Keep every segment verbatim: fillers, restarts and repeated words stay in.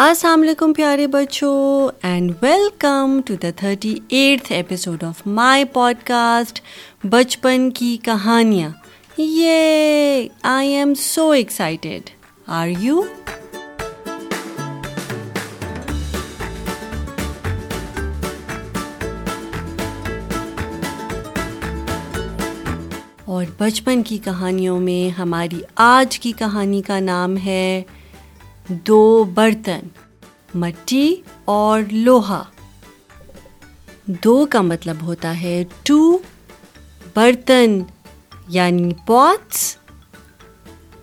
السلام علیکم پیارے بچوں and welcome to the thirty eight episode of my podcast بچپن کی کہانیاں. یہ I am so excited. Are you? اور بچپن کی کہانیوں میں ہماری آج کی کہانی کا نام ہے دو برتن، مٹی اور لوہا. دو کا مطلب ہوتا ہے ٹو، برتن یعنی پاٹس،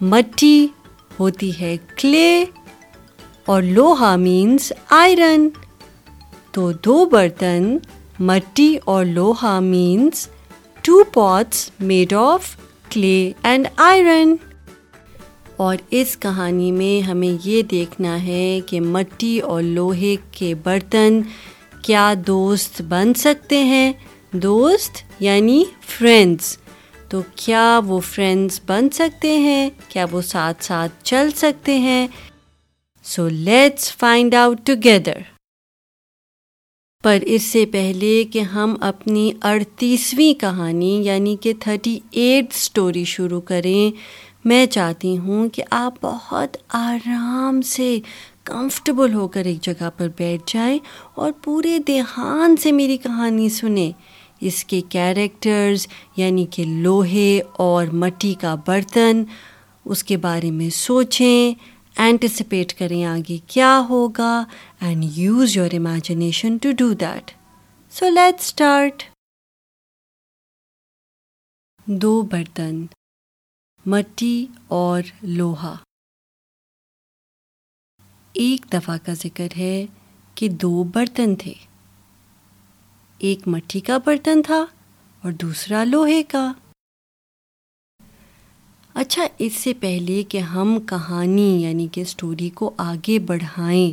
مٹی ہوتی ہے کلے اور لوہا مینس آئرن. تو دو برتن، مٹی اور لوہا means to pots made of clay and iron. اور اس کہانی میں ہمیں یہ دیکھنا ہے کہ مٹی اور لوہے کے برتن کیا دوست بن سکتے ہیں. دوست یعنی فرینڈز. تو کیا وہ فرینڈز بن سکتے ہیں؟ کیا وہ ساتھ ساتھ چل سکتے ہیں؟ So let's find out together. پر اس سے پہلے کہ ہم اپنی اڑتیسویں کہانی یعنی کہ تھرٹی ایٹ اسٹوری شروع کریں، میں چاہتی ہوں کہ آپ بہت آرام سے کمفرٹیبل ہو کر ایک جگہ پر بیٹھ جائیں اور پورے دھیان سے میری کہانی سنیں. اس کے کیریکٹرز یعنی کہ لوہے اور مٹی کا برتن، اس کے بارے میں سوچیں، اینٹیسپیٹ کریں آگے کیا ہوگا، and use your imagination to do that. So let's start. دو برتن، مٹی اور لوہا. ایک دفعہ کا ذکر ہے کہ دو برتن تھے، ایک مٹی کا برتن تھا اور دوسرا لوہے کا. اچھا، اس سے پہلے کہ ہم کہانی یعنی کہ سٹوری کو آگے بڑھائیں،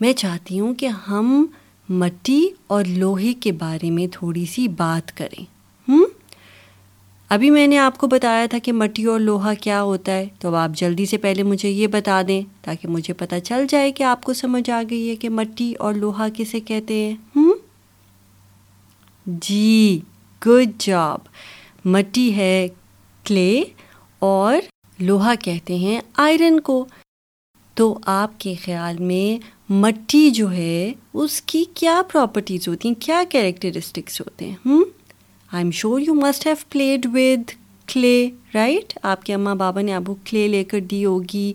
میں چاہتی ہوں کہ ہم مٹی اور لوہے کے بارے میں تھوڑی سی بات کریں. ہم ابھی میں نے آپ کو بتایا تھا کہ مٹی اور لوہا کیا ہوتا ہے، تو اب آپ جلدی سے پہلے مجھے یہ بتا دیں تاکہ مجھے پتہ چل جائے کہ آپ کو سمجھ آ گئی ہے کہ مٹی اور لوہا کسے کہتے ہیں. ہم جی، گڈ جاب. مٹی ہے کلے اور لوہا کہتے ہیں آئرن کو. تو آپ کے خیال میں مٹی جو ہے اس کی کیا پراپرٹیز ہوتی ہیں، کیا کیریکٹرسٹکس ہوتے ہیں؟ ہم I'm sure you must have played with clay, right? آپ کے اماں بابا نے آپ کو کلے لے کر دی ہوگی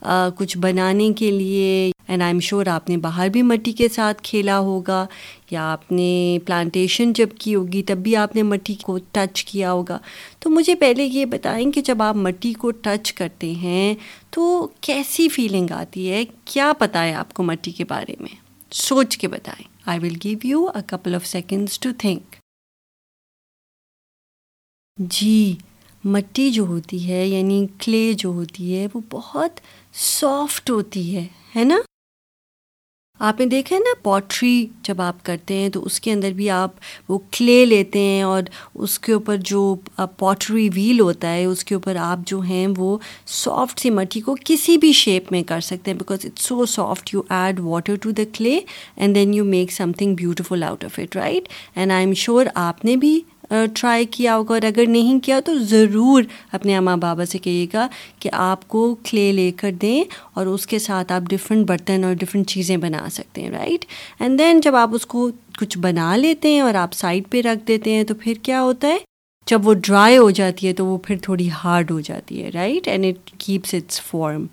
آ, کچھ بنانے کے لیے. اینڈ آئی ایم شیور آپ نے باہر بھی مٹی کے ساتھ کھیلا ہوگا، یا آپ نے پلانٹیشن جب کی ہوگی تب بھی آپ نے مٹی کو ٹچ کیا ہوگا. تو مجھے پہلے یہ بتائیں کہ جب آپ مٹی کو ٹچ کرتے ہیں تو کیسی فیلنگ آتی ہے، کیا پتہ ہے آپ کو مٹی کے بارے میں؟ سوچ کے بتائیں. I will give you a couple of seconds to think. جی، مٹی جو ہوتی ہے یعنی کلے جو ہوتی ہے وہ بہت سافٹ ہوتی ہے، ہے نا؟ آپ نے دیکھا ہے نا، پوٹری جب آپ کرتے ہیں تو اس کے اندر بھی آپ وہ کلے لیتے ہیں اور اس کے اوپر جو پوٹری ویل ہوتا ہے اس کے اوپر آپ جو ہیں وہ سافٹ سی مٹی کو کسی بھی شیپ میں کر سکتے ہیں، because it's so soft. You add water to the clay and then you make something beautiful out of it, right? And I am sure آپ نے بھی ٹرائی کیا ہوگا، اور اگر نہیں کیا تو ضرور اپنے اماں بابا سے کہیے گا کہ آپ کو کلے لے کر دیں اور اس کے ساتھ آپ ڈفرینٹ برتن اور ڈفرینٹ چیزیں بنا سکتے ہیں، رائٹ؟ اینڈ دین جب آپ اس کو کچھ بنا لیتے ہیں اور آپ سائڈ پہ رکھ دیتے ہیں تو پھر کیا ہوتا ہے، جب وہ ڈرائی ہو جاتی ہے تو وہ پھر تھوڑی ہارڈ ہو جاتی ہے، right? And it keeps its form.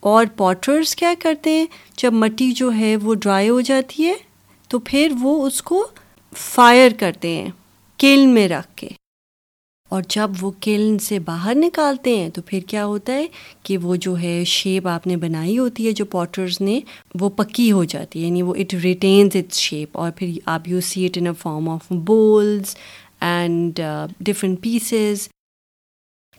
اور پوٹرز کیا کرتے ہیں، جب مٹی جو ہے وہ ڈرائی ہو جاتی ہے تو پھر وہ اس کو فائر کرتے ہیں کیلن میں رکھ کے، اور جب وہ کیلن سے باہر نکالتے ہیں تو پھر کیا ہوتا ہے کہ وہ جو ہے شیپ آپ نے بنائی ہوتی ہے جو پوٹرز نے، وہ پکی ہو جاتی ہے، یعنی وہ اٹ ریٹینز اٹس شیپ. اور پھر آپ you see it in a form of bowls and different pieces.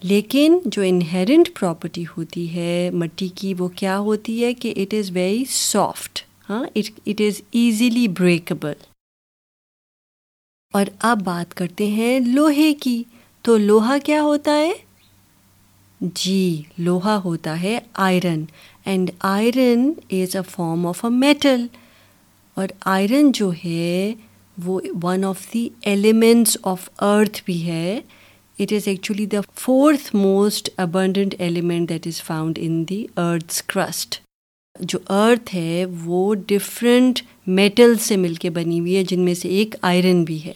لیکن جو انہیرنٹ پراپرٹی ہوتی ہے مٹی کی وہ کیا ہوتی ہے کہ اٹ از ویری سافٹ، ہاں، اٹ از ایزیلی بریکیبل. اور اب بات کرتے ہیں لوہے کی. تو لوہا کیا ہوتا ہے؟ جی، لوہا ہوتا ہے iron. And iron is a form of a metal, اور آئرن جو ہے وہ one of the elements of earth بھی ہے. It is actually the fourth most abundant element that is found in the earth's crust. جو earth ہے وہ different metal سے مل کے بنی ہوئی ہے، جن میں سے ایک آئرن بھی ہے.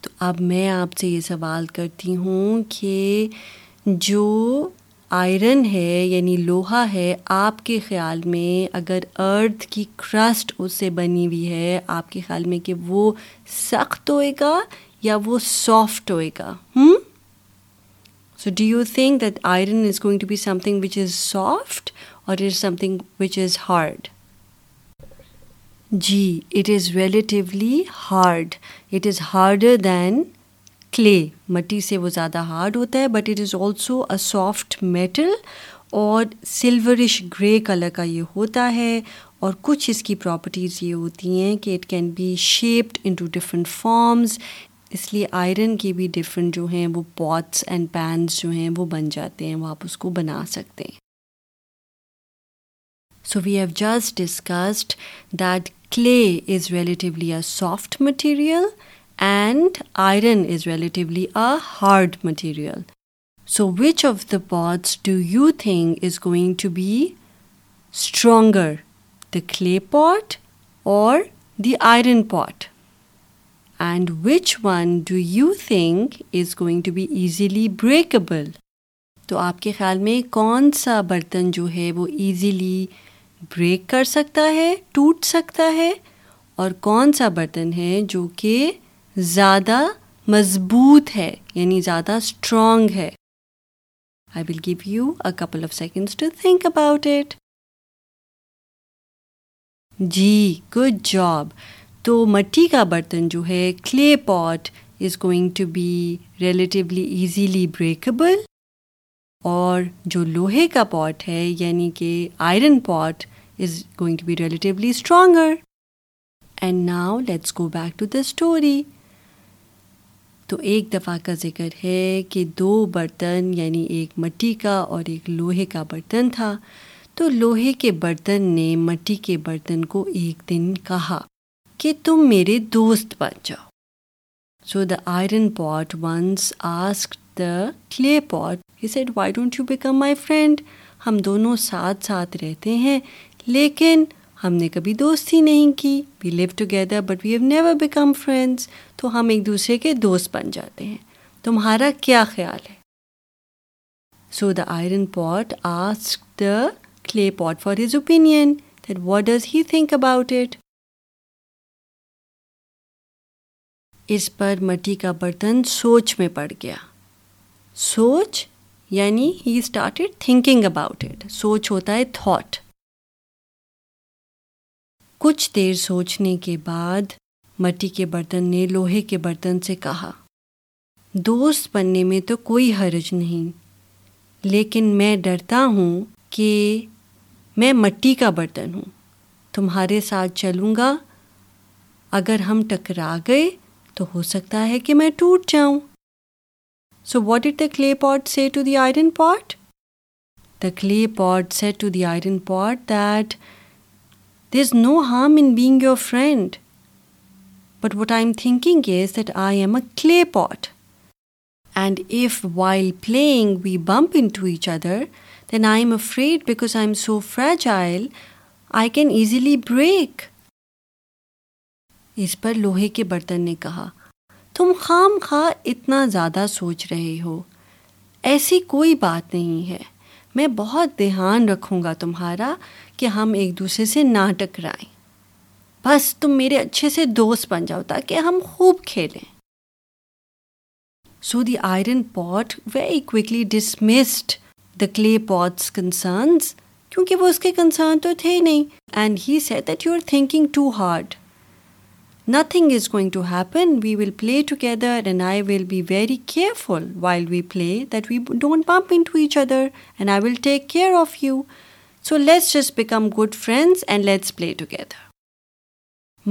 تو اب میں آپ سے یہ سوال کرتی ہوں کہ جو آئرن ہے یعنی لوہا ہے، آپ کے خیال میں اگر ارتھ کی کرسٹ اس سے بنی ہوئی ہے، آپ کے خیال میں کہ وہ سخت ہوئے گا یا وہ سافٹ ہوئے گا؟ ہم so do you think that iron is going to be something which is soft or is something which is hard? جی، it is relatively hard. It is harder than clay, مٹی سے وہ زیادہ hard ہوتا ہے، but it is also a soft metal, اور silverish grey colour کا یہ ہوتا ہے. اور کچھ اس کی پراپرٹیز یہ ہوتی ہیں کہ it can be shaped into different forms, اس لیے آئرن کے بھی ڈفرینٹ جو ہیں وہ پاٹس اینڈ پینز جو ہیں وہ بن جاتے ہیں، وہ آپ اس کو بنا سکتے ہیں. So we have just discussed that clay is relatively a soft material and iron is relatively a hard material. So which of the pots do you think is going to be stronger, the clay pot or the iron pot? And which one do you think is going to be easily breakable? تو آپ کے خیال میں کون سا برتن جو ہے وہ easily break کر سکتا ہے، ٹوٹ سکتا ہے، اور کون سا برتن ہے جو کہ زیادہ مضبوط ہے یعنی زیادہ اسٹرانگ ہے؟ I will give you a couple of seconds to think about it. جی، گڈ جاب. تو مٹی کا برتن جو ہے clay pot is going to be relatively easily breakable, اور جو لوہے کا پاٹ ہے یعنی کہ iron pot is going to be relatively stronger. And now let's go back to the story. تو ایک دفعہ کا ذکر ہے کہ دو برتن یعنی ایک مٹی کا اور ایک لوہے کا برتن تھا. تو لوہے کے برتن نے مٹی کے برتن کو ایک دن کہا کہ تم میرے دوست بن جاؤ. So the iron pot once asked the clay pot, he said why don't you become my friend? ہم دونوں ساتھ ساتھ رہتے ہیں لیکن ہم نے کبھی دوستی نہیں کی. We live together but we have never become friends. تو ہم ایک دوسرے کے دوست بن جاتے ہیں، تمہارا کیا خیال ہے؟ So the iron pot asked the clay pot for his opinion that what does he think about it. اس پر مٹی کا برتن سوچ میں پڑ گیا. سوچ یعنی he started thinking about it. سوچ ہوتا ہے تھاٹ. کچھ دیر سوچنے کے بعد مٹی کے برتن نے لوہے کے برتن سے کہا، دوست بننے میں تو کوئی حرج نہیں، لیکن میں ڈرتا ہوں کہ میں مٹی کا برتن ہوں. تمہارے ساتھ چلوں گا، اگر ہم ٹکرا گئے تو ہو سکتا ہے کہ میں ٹوٹ جاؤں. So what did the clay پاٹ سے to the iron pot? The clay pot said to the iron pot that there is no harm in being your friend, but what I am thinking is that I am a clay pot, and if while playing we bump into each other, then I am afraid because I am so fragile I can easily break. اس پر لوہے کے برتن نے کہا، تم خام خواہ اتنا زیادہ سوچ رہے ہو، ایسی کوئی بات نہیں ہے. میں بہت دھیان رکھوں گا تمہارا کہ ہم ایک دوسرے سے نہ ٹکرائیں. بس تم میرے اچھے سے دوست بن جاؤ تاکہ ہم خوب کھیلیں. So the iron pot very quickly dismissed the clay pot's concerns, کیونکہ وہ اس کے کنسرن تو تھے نہیں. And he said that you are thinking too hard, nothing is going to happen, we will play together and I will be very careful while we play that we don't bump into each other and I will take care of you. So let's just become good friends and let's play together.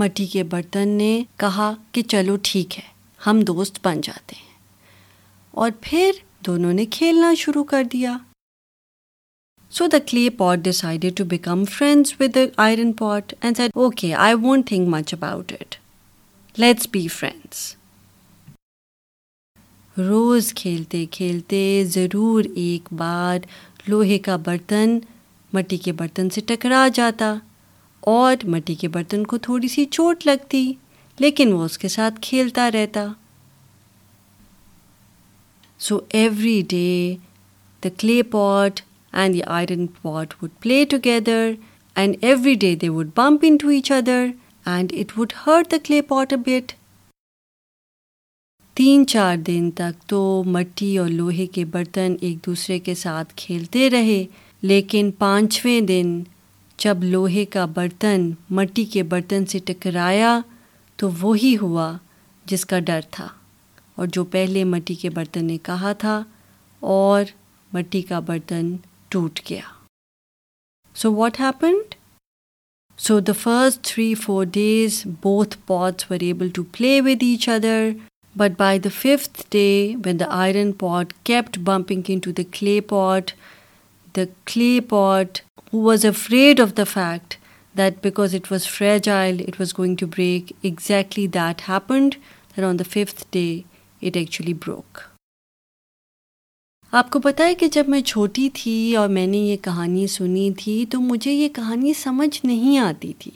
مٹی کے برتن نے کہا کہ چلو ٹھیک ہے، ہم دوست بن جاتے ہیں، اور پھر دونوں نے کھیلنا شروع کر دیا. So the clay pot decided to become friends with the iron pot and said, okay, I won't think much about it. Let's be friends. روز کھیلتے کھیلتے ضرور ایک بار لوہے کا برتن مٹی کے برتن سے ٹکرا جاتا اور مٹی کے برتن کو تھوڑی سی چوٹ لگتی، لیکن وہ اس کے ساتھ کھیلتا رہتا. So every day the clay pot and the iron pot would play together, and every day they would bump into each other, and it would hurt the clay pot a bit. تین چار دن تک تو مٹی اور لوہے کے برتن ایک دوسرے کے ساتھ کھیلتے رہے، لیکن پانچویں دن جب لوہے کا برتن مٹی کے برتن سے ٹکرایا تو وہی ہوا جس کا ڈر تھا، اور جو پہلے مٹی کے برتن نے کہا تھا، اور مٹی کا برتن ٹوٹ گیا. So what happened? So the first three, four days, both pots were able to play with each other. But by the fifth day, when the iron pot kept bumping into the clay pot, the clay pot, who was afraid of the fact that because it was fragile, it was going to break, exactly that happened. That on the fifth day, it actually broke. آپ کو پتہ ہے کہ جب میں چھوٹی تھی اور میں نے یہ کہانی سنی تھی تو مجھے یہ کہانی سمجھ نہیں آتی تھی،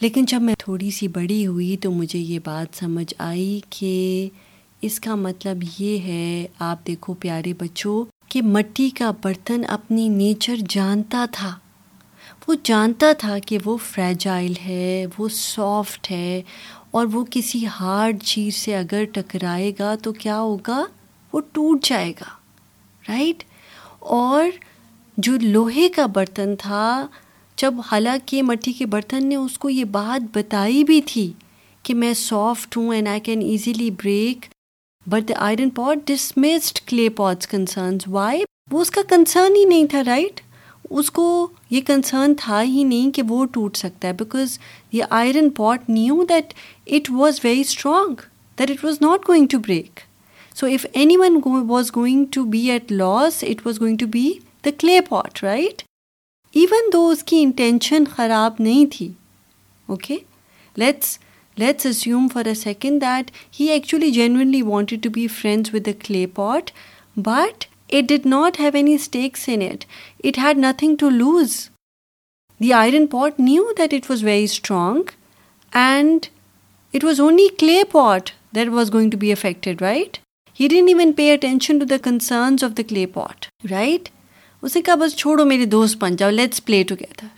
لیکن جب میں تھوڑی سی بڑی ہوئی تو مجھے یہ بات سمجھ آئی کہ اس کا مطلب یہ ہے، آپ دیکھو پیارے بچوں، کہ مٹی کا برتن اپنی نیچر جانتا تھا. وہ جانتا تھا کہ وہ فریجائل ہے، وہ سافٹ ہے، اور وہ کسی ہارڈ چیز سے اگر ٹکرائے گا تو کیا ہوگا، وہ ٹوٹ جائے گا، رائٹ؟ اور جو لوہے کا برتن تھا، جب حالانکہ مٹی کے برتن نے اس کو یہ بات بتائی بھی تھی کہ میں سافٹ ہوں and I can easily break, but the iron pot dismissed clay pot's concerns. Why? وہ اس کا کنسرن ہی نہیں تھا، رائٹ؟ اس کو یہ کنسرن تھا ہی نہیں کہ وہ ٹوٹ سکتا ہے، بیکاز یہ iron pot knew that it was very strong, that it was not going to break. So if anyone go, was going to be at loss, it was going to be the clay pot, right? Even though uski intention kharab nahi thi. Okay? Let's let's assume for a second that he actually genuinely wanted to be friends with the clay pot, but it did not have any stakes in it. It had nothing to lose. The iron pot knew that it was very strong, and it was only clay pot that was going to be affected, right? He didn't even pay attention to the concerns of the clay pot, right? Usne kaha bas chodo mere dost ban jao, let's play together.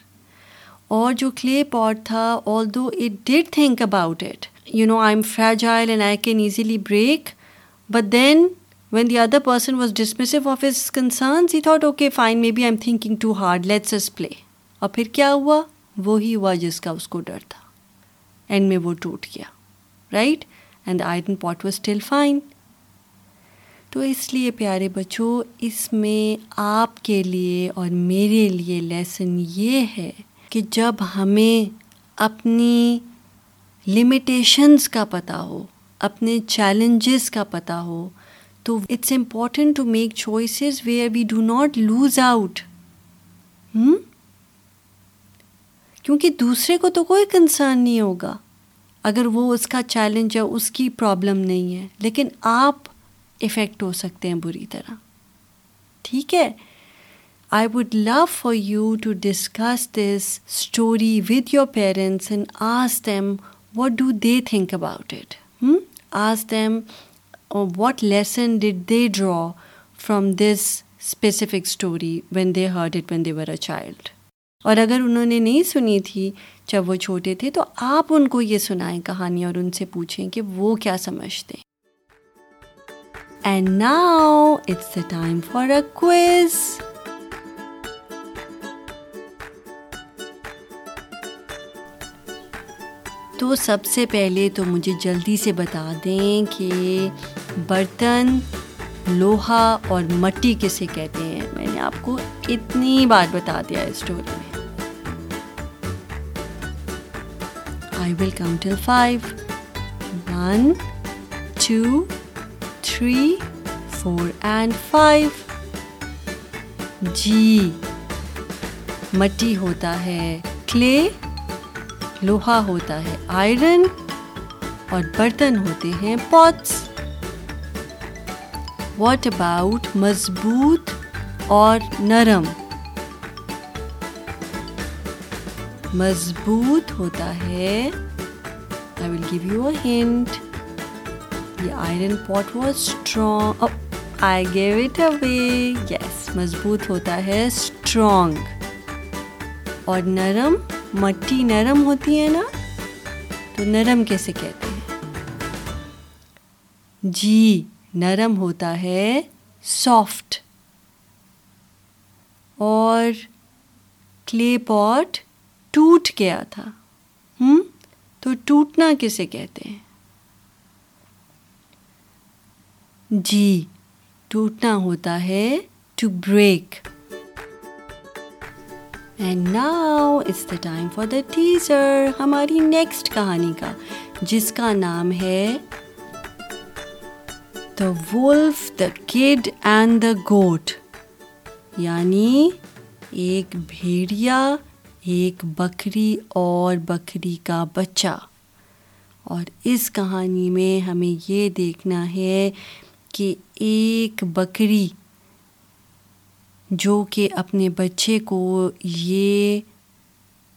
Aur jo clay pot tha, although it did think about it, you know, I'm fragile and I can easily break, but then when the other person was dismissive of his concerns, he thought, okay, fine, maybe I'm thinking too hard, let's just play. Aur phir kya hua? Wohi hua jiska usko dar tha. End mein wo toot gaya, right? And the iron pot was still fine. تو اس لیے پیارے بچوں، اس میں آپ کے لیے اور میرے لیے لیسن یہ ہے کہ جب ہمیں اپنی لمیٹیشنز کا پتہ ہو، اپنے چیلنجز کا پتہ ہو، تو it's important to make choices where we do not lose out. ہم کیونکہ دوسرے کو تو کوئی کنسرن نہیں ہوگا اگر وہ اس کا چیلنج یا اس کی پرابلم نہیں ہے، لیکن آپ افیکٹ ہو سکتے ہیں بری طرح. ٹھیک ہے؟ I would love for you to discuss this story with your parents and ask them what do they think about it. Ask them what lesson did they draw from this specific story when they heard it when they were a child. اور اگر انہوں نے نہیں سنی تھی جب وہ چھوٹے تھے تو آپ ان کو یہ سنائیں کہانی اور ان سے پوچھیں کہ وہ کیا سمجھتے ہیں. And now it's the time for a quiz. تو سب سے پہلے تو مجھے جلدی سے بتا دیں کہ برتن، لوہا اور مٹی کسے کہتے ہیں. میں نے آپ کو اتنی بار بتا دیا ہے اسٹوری میں. I will count till five. One, two, three, four and five. جی مٹی ہوتا ہے، کلے لوہا ہوتا ہے، آئرن اور برتن ہوتے ہیں پوٹس۔ واٹ اباؤٹ مضبوط اور نرم؟ مضبوط ہوتا ہے، I will give you a hint, یہ iron pot was strong, I gave it away, yes مضبوط ہوتا ہے اسٹرانگ۔ اور نرم، مٹی نرم ہوتی ہے نا، تو نرم کیسے کہتے ہیں؟ جی نرم ہوتا ہے سافٹ۔ اور کلے پاٹ ٹوٹ گیا تھا، ہم تو ٹوٹنا کسے کہتے ہیں؟ جی ٹوٹنا ہوتا ہے to break. And now it's the time for the teaser, ہماری نیکسٹ کہانی کا، جس کا نام ہے دا wolf the could and the گوٹ، یعنی ایک بھیڑیا، ایک بکری اور بکری کا بچہ۔ اور اس کہانی میں ہمیں یہ دیکھنا ہے کہ ایک بکری جو کہ اپنے بچے کو یہ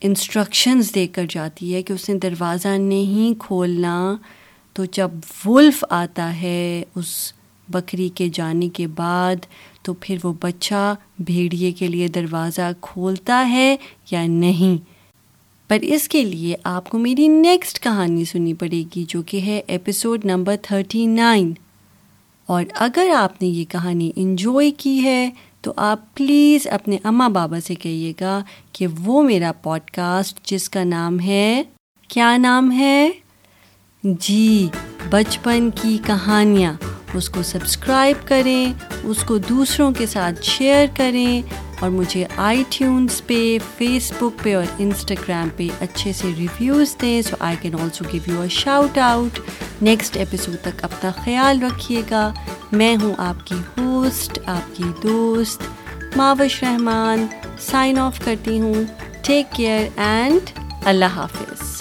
انسٹرکشنز دے کر جاتی ہے کہ اس نے دروازہ نہیں کھولنا، تو جب وولف آتا ہے اس بکری کے جانے کے بعد، تو پھر وہ بچہ بھیڑیے کے لیے دروازہ کھولتا ہے یا نہیں؟ پر اس کے لیے آپ کو میری نیکسٹ کہانی سننی پڑے گی، جو کہ ہے ایپیسوڈ نمبر تھرٹی نائن۔ اور اگر آپ نے یہ کہانی انجوائے کی ہے تو آپ پلیز اپنے اماں بابا سے کہیے گا کہ وہ میرا پوڈ کاسٹ، جس کا نام ہے، کیا نام ہے؟ جی بچپن کی کہانیاں، اس کو سبسکرائب کریں، اس کو دوسروں کے ساتھ شیئر کریں، اور مجھے آئی ٹیونز پہ، فیس بک پہ اور انسٹاگرام پہ اچھے سے ریویوز دیں، so I can also give you a shout out. Next episode تک اپنا خیال رکھیے گا۔ میں ہوں آپ کی ہوسٹ، آپ کی دوست ماوش رحمان، سائن آف کرتی ہوں۔ ٹیک کیئر اینڈ اللہ حافظ۔